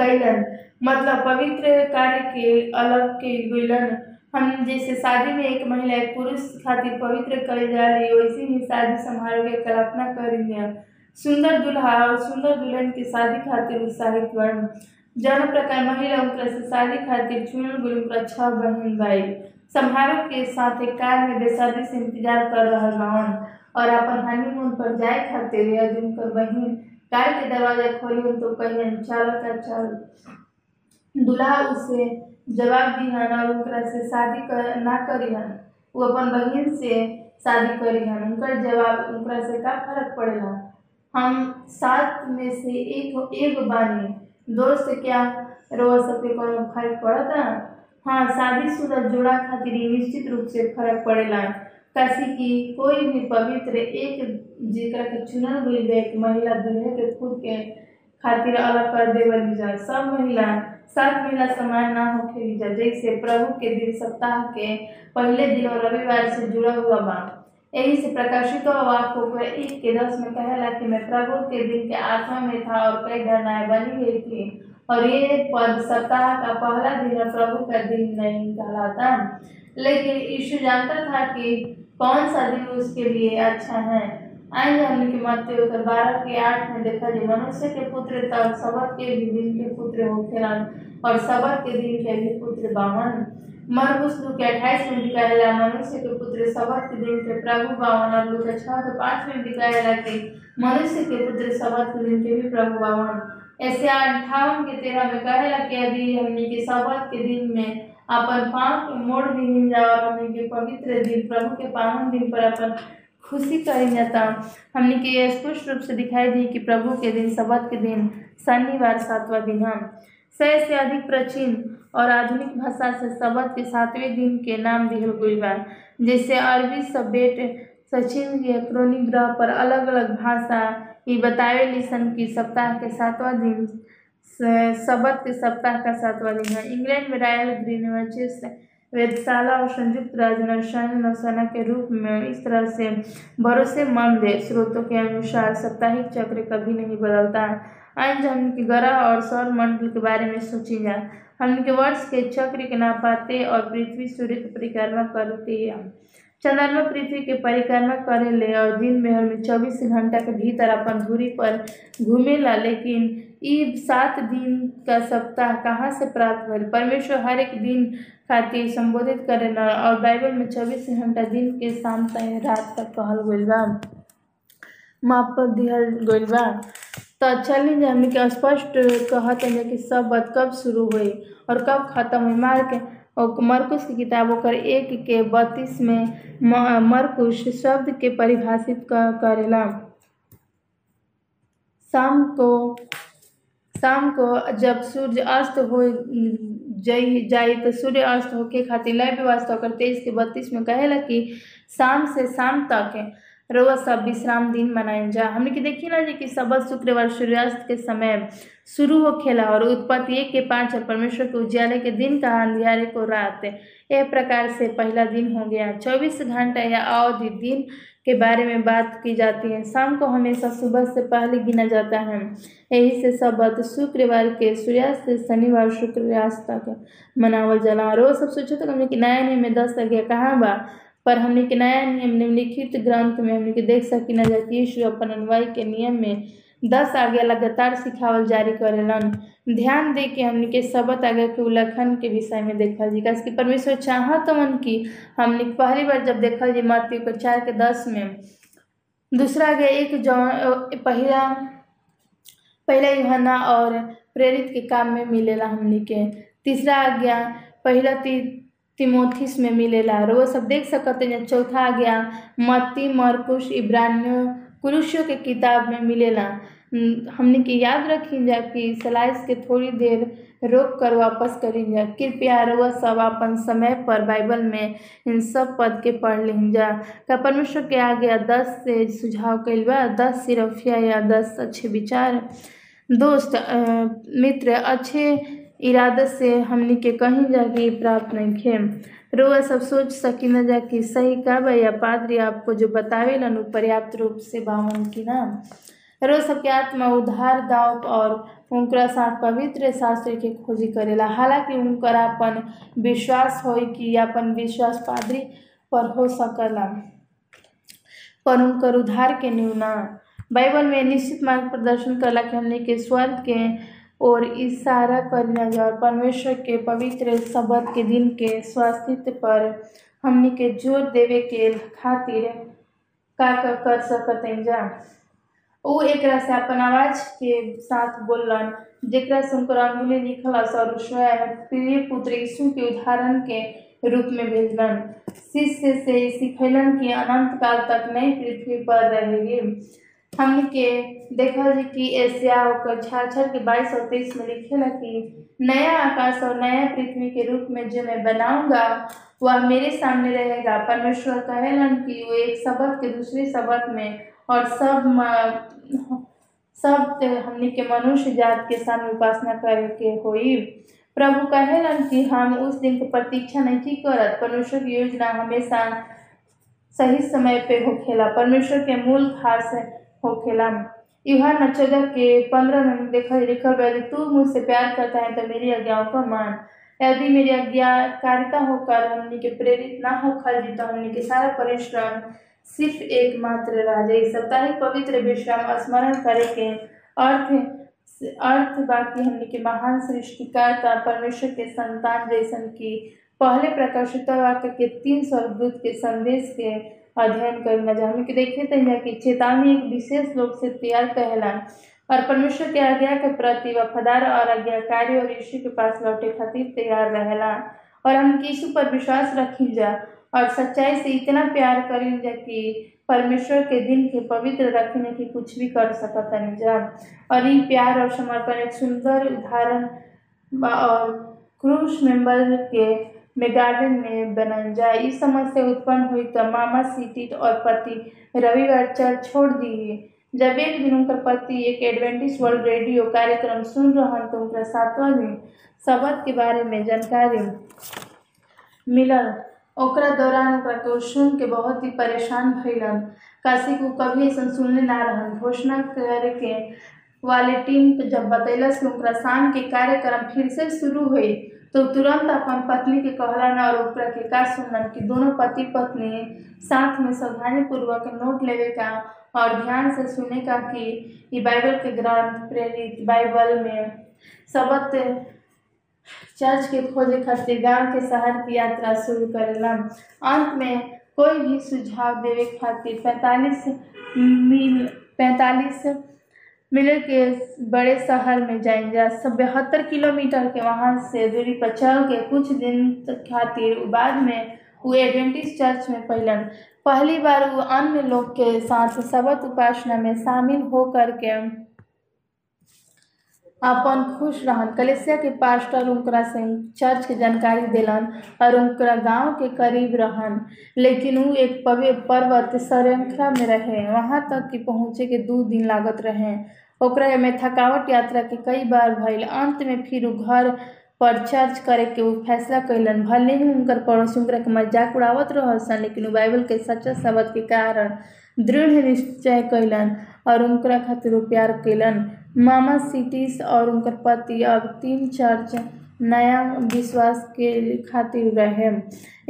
गैलन, मतलब पवित्र कार्य के अलग के गैलन। हम जैसे शादी में एक महिला एक पुरुष खातिर पवित्र करे जाली, वैसे ही शादी समारोह के कल्पना करेंगे। सुंदर दुल्हा और सुंदर दुल्हन की शादी खातिर उत्साहित बन। जन प्रकार महिला उनका से शादी खातिर चुनल गुल 6 बहन भाई समारोह के साथ एक कार में बेसब्री से इंतजार कर रहा गाँव और अपन हनीमून पर जाए खातिर यह उनकर बहन कार के दरवाजा खोली तो कहियन चल का चल। दूल्हा उसे जवाब दिहन और उनका से शादी ना करिहन। वो अपन बहन से शादी करिहन। उनका जवाब उनका से का फर्क पड़ेला? हम 7 में से 1 बानी। 2 से क्या रोज सबके को फर्क पड़ता? हाँ, शादीशुदा जोड़ा खातिर निश्चित रूप से फर्क पड़ेला। कैसे कि कोई भी पवित्र एक जेकरा के चुनल गईल एक महिला दूल्हे के खुद के खातिर अलग कर देवल जा। सब महिला समान ना होके जा, जैसे प्रभु के दिन सप्ताह के 1ले दिन और रविवार से जुड़ा हुआ बा। यही से प्रकाशित वाक्य को 1:10 में कहला कि मैं प्रभु के दिन के आत्मा में था और कई घटनाएं बनी गई थी और ये पद सप्ताह का 1ला दिन प्रभु का दिन नहीं कहलाता। लेकिन यीशु जानता था कि कौन सा दिन उसके लिए अच्छा है। आइए हमने के मत्ती 12:8 में देखा जो मनुष्य के पुत्र तब सबत के भी दिन के पुत्र होखेला और सबत के दिन के भी पुत्र बावन। मरकुस 2:28 में भी कहला मनुष्य के पुत्र सबत के दिन के प्रभु बावन और 6:5 में भी कहला कि मनुष्य के पुत्र शबत के दिन के भी प्रभु आवन। ऐसे 58 के 13 में कहेला कि यदि हमनी के शबत के दिन में अपन पाँव मोड़ दीन जाओ, हमनी के पवित्र दिन प्रभु के पावन दिन पर अपन खुशी करी जाता। हमनी के स्पष्ट रूप से दिखाई दी कि प्रभु के दिन शबत के दिन शनिवार 7वां दिन है। 100 से अधिक प्राचीन और आधुनिक भाषा से शबत के 7वें दिन के नाम दिहल गइल बा, जैसे अरबी सब्बेट सचिन के क्रोनी ग्रह पर अलग अलग भाषा ये बतावेली सन की सप्ताह के 7वां दिन शबत के सप्ताह का 7वां दिन है। इंग्लैंड में रॉयल ग्रीनविच वेधशाला और संयुक्त राज्य नौसेना के रूप में इस तरह से भरोसेमंद स्रोतों के अनुसार साप्ताहिक चक्र कभी नहीं बदलता। आज हम के ग्रह और सौर मंडल के बारे में सोची जाए। हम के वर्ष के चक्र के नापाते और पृथ्वी सूर्य की परिक्रमा करती है। चंद्रमा पृथ्वी के परिक्रमा करेले और दिन भर में 24 घंटा के भीतर अपन धुरी पर घूमेला, लेकिन ई 7 दिन का सप्ताह कहाँ से प्राप्त भर? परमेश्वर हर एक दिन खातिर संबोधित करेला और बाइबल में 24 घंटा दिन के शाम तक रात तक कहल गइल बा, माप दिहल गइल बा। तो चलिए हमने के स्पष्ट कहते हैं कि शबत कब शुरू हुई और कब खत्म हुई। मरकुस की किताब होकर 1 के 32 में मरकुस शब्द के परिभाषित करेला शाम को जब सूर्य अस्त हो जाए तो सूर्य अस्त होके खातिर लय वास्तव कर 23 के 32 में कहेला कि शाम से शाम तक रोज सब विश्राम दिन मनाए जा। हमने की देखी ना जी कि शबत शुक्रवार सूर्यास्त के समय शुरू हो खेला और उत्पत्ति 1 के 5 और परमेश्वर के उजाले के दिन का अंधियारे को रात, यह प्रकार से पहला दिन हो गया। 24 घंटा या अवधि दिन के बारे में बात की जाती है। शाम को हमेशा सुबह से पहले गिना जाता है, यही से शबत शुक्रवार के सूर्यास्त से शनिवार सूर्यास्त तक मनावल जाला। रोज सब सोचो तो हमने कि नया नियम में 10 आज्ञा कहाँ बा, पर हमने के नया नियम निम्नलिखित ग्रंथ में हमने के देख सकिन जाती यीशु अपन अनुयायी के नियम में 10 आज्ञा लगातार सिखावल जारी करेलन। ध्यान दे के हमने के शबत आज्ञा के उल्लंघन के विषय में देखल जी, कैसे कि परमेश्वर चाहतवन की हमने पहली बार जब देखल जी मत्ती को 4 के 10 में, दूसरा आज्ञा 1 जॉन पहला यूहन्ना और प्रेरित के काम में मिलेला हमने के, तीसरा आज्ञा पहला तिमोथिस में मिलेला। रोज सब देख सकते हैं। चौथा आ गया मत्ती मरकुस इब्रानियों कुरुशियों के किताब में मिलेला। हमने की याद रखी जा कि स्लाइस के थोड़ी देर रोक कर वापस करी जा। कृपया रोज सब अपन समय पर बाइबल में इन सब पद के पढ़ लें जा का परमेश्वर के आ गया 10 से सुझाव कल बा 10 सिरफिया या 10 अच्छे विचार। दोस्त मित्र अच्छे इरादे से हमने के कहीं जाके प्राप्त नहीं खे। रोज सब सोच सकिन जा कि सही कब या पादरी आपको जो बतावे न पर्याप्त रूप से बावन की ना। रोज सबके आत्मा उधार दाव और उनका साथ पवित्र शास्त्र के खोजी करेला, हालांकि उनका अपन विश्वास हो कि अपन विश्वास पादरी पर हो सकला पर उनकर उधार के न्यूना। बाइबल में निश्चित मार्ग प्रदर्शन करला कि हमने के स्वर्ग के और इशारा करना जा। परमेश्वर के पवित्र शबत के दिन के स्वास्थ्य पर हमने के जोर देवे के खातिर का कर सकते जा। वो एक से अपन आवाज के साथ बोलन जरा से उनकर अंगुली लिखलस और प्रिय पुत्र यीशु के उदाहरण के रूप में भेजलन। शिष्य से सिखैलन कि अनंत काल तक नई पृथ्वी पर रहेगी। हमने के देखा जी कि एशिया होकर 66 के 22 और 23 में लिखेला कि नया आकाश और नया पृथ्वी के रूप में जो मैं बनाऊंगा वह मेरे सामने रहेगा। परमेश्वर कहेलन कि वो एक शबत के दूसरे शबत में और सब हमने के मनुष्य जात के सामने उपासना करके होई। प्रभु कहेलन कि हम उस दिन की प्रतीक्षा नहीं करत। परमेश्वर की योजना हमेशा सही समय पे होखेला। परमेश्वर के मूल खास होखेला। यूहन्ना 14 के 15 में देखा लिखल बा यदि तू मुझसे प्यार करता है तो मेरी आज्ञाओं का मान। यदि मेरी आज्ञाकारिता होकर हमने के प्रेरित ना होखल जी तो हमने के सारा परिश्रम सिर्फ एकमात्र राजे। साप्ताहिक पवित्र विश्राम स्मरण करे के अर्थ बाकी हमने के महान सृष्टिकर्ता परमेश्वर के संतान जैसन की पहले प्रकाशित वाक्य के 3 स्वर्गदूत के संदेश के अध्ययन करना चाहिए। हमने देखे थे कि चेतावनी एक विशेष रूप से तैयार कहलान और परमेश्वर के आज्ञा के प्रति वफादार और आज्ञाकारी और यीशु के पास लौटे खातिर तैयार रहला और हम यीशु पर विश्वास रखिल जा और सच्चाई से इतना प्यार करिल जा कि परमेश्वर के दिन के पवित्र रखने की कुछ भी कर सकता नहीं जा। और ये प्यार और समर्पण एक सुंदर उदाहरण और क्रूस मेंबर के गार्डन में बनल जाए। इस समझ से उत्पन्न हुई तो मामा सीटिट और पति रविवार चर्च छोड़ दी। जब एक दिन उनकर पति एक एडवेंटिस्ट वर्ल्ड रेडियो कार्यक्रम सुन रहन तो उनका सातवां दिन शबद के बारे में जानकारी मिलल। ओकरा दौरान ओकरा तो सुन के बहुत ही परेशान भइलन। काशी को कभी ऐसा सुनने ना रहन। घोषणा करके वाले टीम जब बतैलस उनका शाम के कार्यक्रम फिर से शुरू हुई तो तुरंत अपन पत्नी के कहलन और ओकरा के का सुनलन कि दोनों पति पत्नी साथ में सावधानीपूर्वक नोट लेवे का और ध्यान से सुने का कि ये बाइबल के ग्रंथ प्रेरित बाइबल में शबद चर्च के खोजे खातिर गाँव के शहर की यात्रा शुरू करेला। अंत में कोई भी सुझाव देवे खातिर 45 मील के बड़े शहर में जाएंगे। 72 किलोमीटर के वहाँ से दूरी पर चल के कुछ दिन खातिर बाद में वो एडवेंटिस्ट चर्च में पहलन। पहली बार वो अन्य लोग के साथ शबद उपासना में शामिल होकर के अपन खुश रहन। कलेसिया के पास्टर उनकरा से चर्च के जानकारी दिलन और उनकरा गांव के करीब रहन, लेकिन वो एक पर्वत श्रृंखला में रहे। वहां तक कि पहुँचे के 2 दिन लागत रहे। ओकरा में थकावट यात्रा के कई बार भइल। अंत में फिर वो घर पर चर्च करे के वो फैसला कैलन। भले ही उनकर पड़ोसी उनकरा के मजाक उड़ावत रह सन, लेकिन वो बाइबल के सच्चा शब्द के कारण दृढ़ निश्चय कैलन और उनकरा खातिर प्यार कैलन। मामा सिटीज और उनकर पति अब 3 चर्च नया विश्वास के खातिर रहे।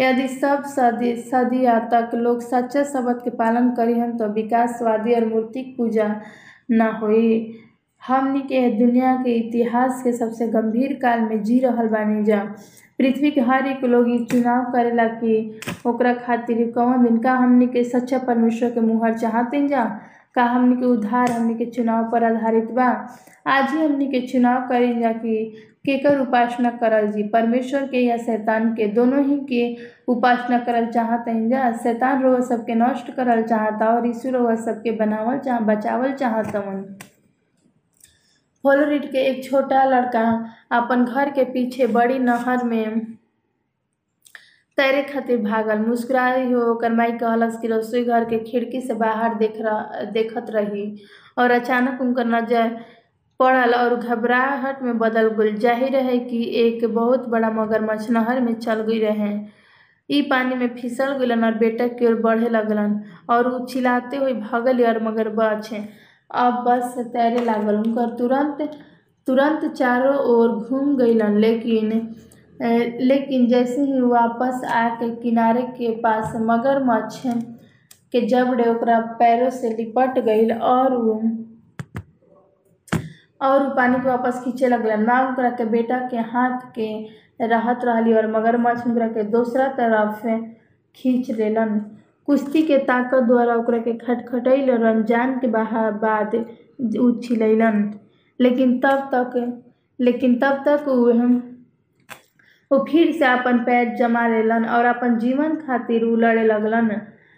यदि सब सदिया तक लोग सच्चा शब्द के पालन करिहन तो विकासवादी और मूर्ति पूजा न होई। हमनी के दुनिया के इतिहास के सबसे गंभीर काल में जी रहल बानी जा। पृथ्वी के हर एक लोग चुनाव करेला कि ओकरा खातिर कौन दिन का हमनी के सच्चा परमेश्वर के मुहर चाहते जा का हमनी के उद्धार हमनी के चुनाव पर आधारित बा। आज ही हमनी के चुनाव करें जा कि केकर उपासना करल जी, परमेश्वर के या शैतान के। दोनों ही के उपासना करल चाहते हैं जा। शैतान रोह सबके नष्ट करल चाहता और यीशु रोह सबके बनावल बचावल चाहता। फ्लोरिडा के एक छोटा लड़का अपन घर के पीछे बड़ी नहर में तैरे खातिर भागल। मुस्कुराई होकर माई कहलस कि रसोई घर के खिड़की से बाहर देखत रही और अचानक उनकर नजर पड़ल और घबराहट में बदल गई। जाहिर है कि एक बहुत बड़ा मगरमच्छ नहर में चल गई रहे। ई पानी में फिसल गलन और बेटा की ओर बढ़े लगलन और वो चिल्लाते हुए भागल और मगरमच्छ अब बस तैरे लागल। उनकर तुरंत चारों ओर घूम गईलन, लेकिन जैसे ही वापस आके किनारे के पास मगरमच्छ के जबड़े ओकरा पैरों से लिपट गईल और पानी के वापस खींचे लगलन। माँ उनकरा के बेटा के हाथ के राहत रहली और मगरमच्छ उनकरा के दूसरा तरफ खींच लेलन। कुश्ती के ताकत द्वारा ओकरा के खटखटैल और रमजान के बाद उछिलैलन, लेकिन तब तक वो फिर से अपन पैर जमा लेलन और अपन जीवन खातिर वो लड़े लगलन।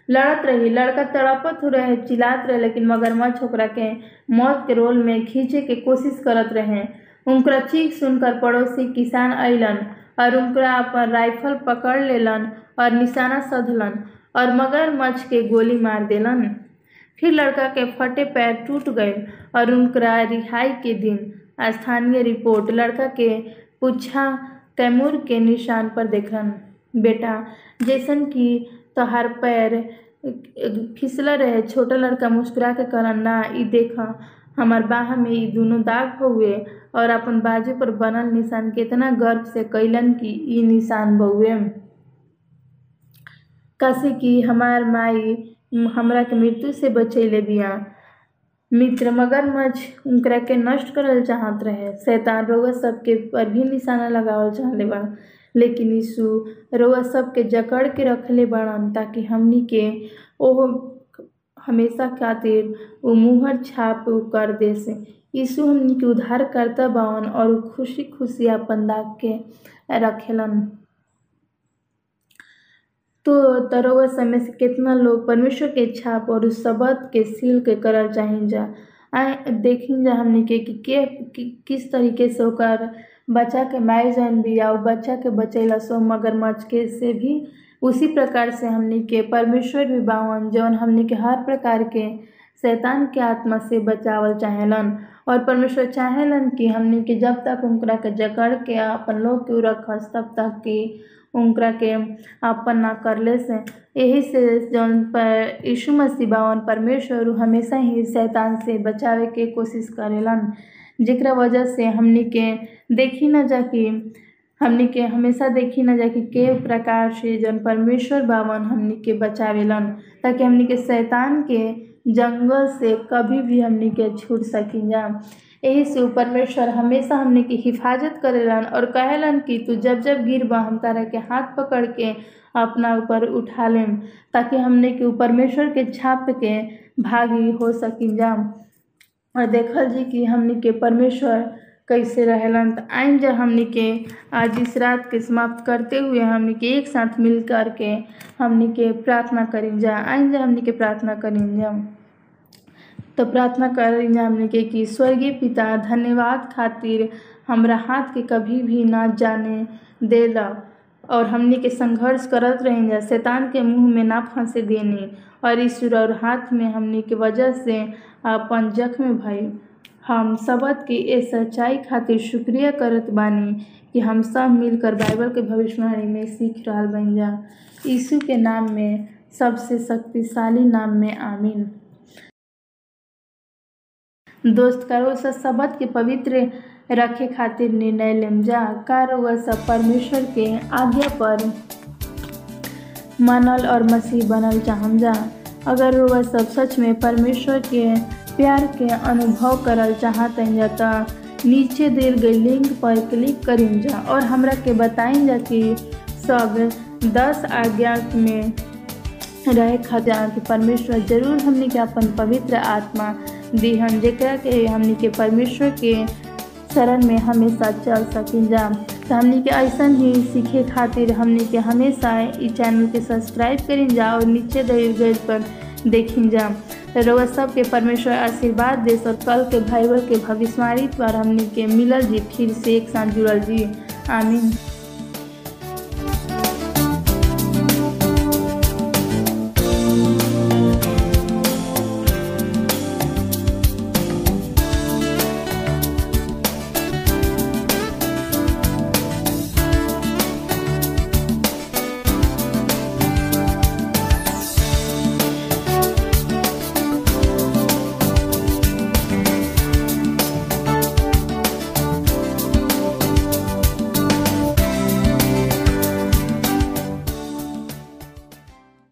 लड़त रही, लड़का तड़पत रहे, चिल्लात रहे, लेकिन मगरमच्छ ओकरा के मौत के रोल में खींचे के कोशिश करत रहे। उनकरा चीख सुनकर पड़ोसी किसान अइलन और उनकरा अपन राइफल पकड़ लेलन और निशाना सधलन और मगरमच्छ के गोली मार देलन। फिर लड़का के फटे पैर टूट गए और उनकरा रिहाई के दिन स्थानीय रिपोर्ट लड़का के पूछा तैमूर के निशान पर देखलन। बेटा, जैसन कि तोहार पैर फिसल रहे। छोटा लड़का मुस्कुरा के कहलन, ना ई देखा हमार बाह में ई दोनों दाग हुए और अपन बाजू पर बनल निशान कितना गर्व से कैलन कि ई निशान बहुए। काशी की हमार माई हमरा के मृत्यु से बचैले बिया। मित्र मगरमच्छ उनकरा के नष्ट करल चाहत रहे। शैतान रोवा सबके पर भी निशाना लगावल चाहले बा, लेकिन यीशु रोवा सबके जकड़ के रखले बाड़न ताकि हमनी के ओ हमेशा खातिर वो मुहर छाप कर देसे। यीशु हमनी के उद्धार करता बावन और खुशी खुशी अपन दाग के रखेलन। तो तरोवर समय से कितना लोग परमेश्वर के छाप और उस शब्द के सील के करल चाहें जा आए देखें जा हमने के किस तरीके से होकर बच्चा के माय जान भी आओ बच्चा के बचैला सो मगरमच्छ के से भी उसी प्रकार से हमने के परमेश्वर भी बावन जौन हमने के हर प्रकार के शैतान के आत्मा से बचावल चाहेलन। और परमेश्वर चाहेलन कि हमने के जब तक उनकरा के जकड़ के अपन लोग के रखस तब तक कि उनकरा के अपन ना करले से। यही से जौन पर यीशु मसीह बावन परमेश्वर हमेशा ही शैतान से बचावे के कोशिश करेलन, जेकरा वजह से हमने के देखी न जा कि हमने के हमेशा देखी न जा के प्रकार से जौन परमेश्वर बावन हमने के बचावेलन ताकि हमने के शैतान के जंगल से कभी भी हमने के छूट सकी जा। यही से परमेश्वर हमेशा हमने की हिफाजत करेलन और कहेलन कि तू जब जब गिरबा हम तारा के हाथ पकड़ के अपना ऊपर उठा लेम ताकि हमने के परमेश्वर के छाप के भागी हो सकी जा। और देखल जी कि हमने के परमेश्वर कैसे रहेलन। तो आइम जब हमने के आज इस रात के समाप्त करते हुए हमने के एक साथ मिल कर के हमने के प्रार्थना करें जा। आइम जब हमने के प्रार्थना करें जा तो प्रार्थना करें जा हमने के कि स्वर्गीय पिता धन्यवाद खातिर हमरा हाथ के कभी भी ना जाने दे ला और हमने के संघर्ष करत रहें जा शैतान के मुँह में ना फंसे देने और ईश्वर और हाथ में हमने के वजह से अपन जख्म भई। हम सबद के ए सच्चाई खातिर शुक्रिया करत बानी कि हम सब मिलकर बाइबल के भविष्यवाणी में सीख रहा बन जा। यीशु के नाम में सबसे शक्तिशाली नाम में आमीन। दोस्त करो सब शब्द के पवित्र रखे खातिर निर्णय लेम जा। कारो सब परमेश्वर के आज्ञा पर मानल और मसीह बनल चाहम जा। अगर वह सब सच में परमेश्वर के प्यार के अनुभव करल चाहत हैं तो नीचे दिल गई लिंक पर क्लिक करें जा और हमरा के बताएं जा कि सब 10 आज्ञा में रहे खातिर कि परमेश्वर जरूर हमने के अपन पवित्र आत्मा दिहन जेकरा के हमने के परमेश्वर के शरण में हमेशा चल सकें जा। तो हमने के ऐसा ही सीखे खातिर हमने के हमेशा इस चैनल के सब्सक्राइब करें जा और नीचे दिए गए पर देखें जा। रोज सब के परमेश्वर आशीर्वाद दे और कल के बाइबल के भविष्यवाणी पर हमने के मिलल जी फिर से एक साथ जुड़ल जी। आमीन।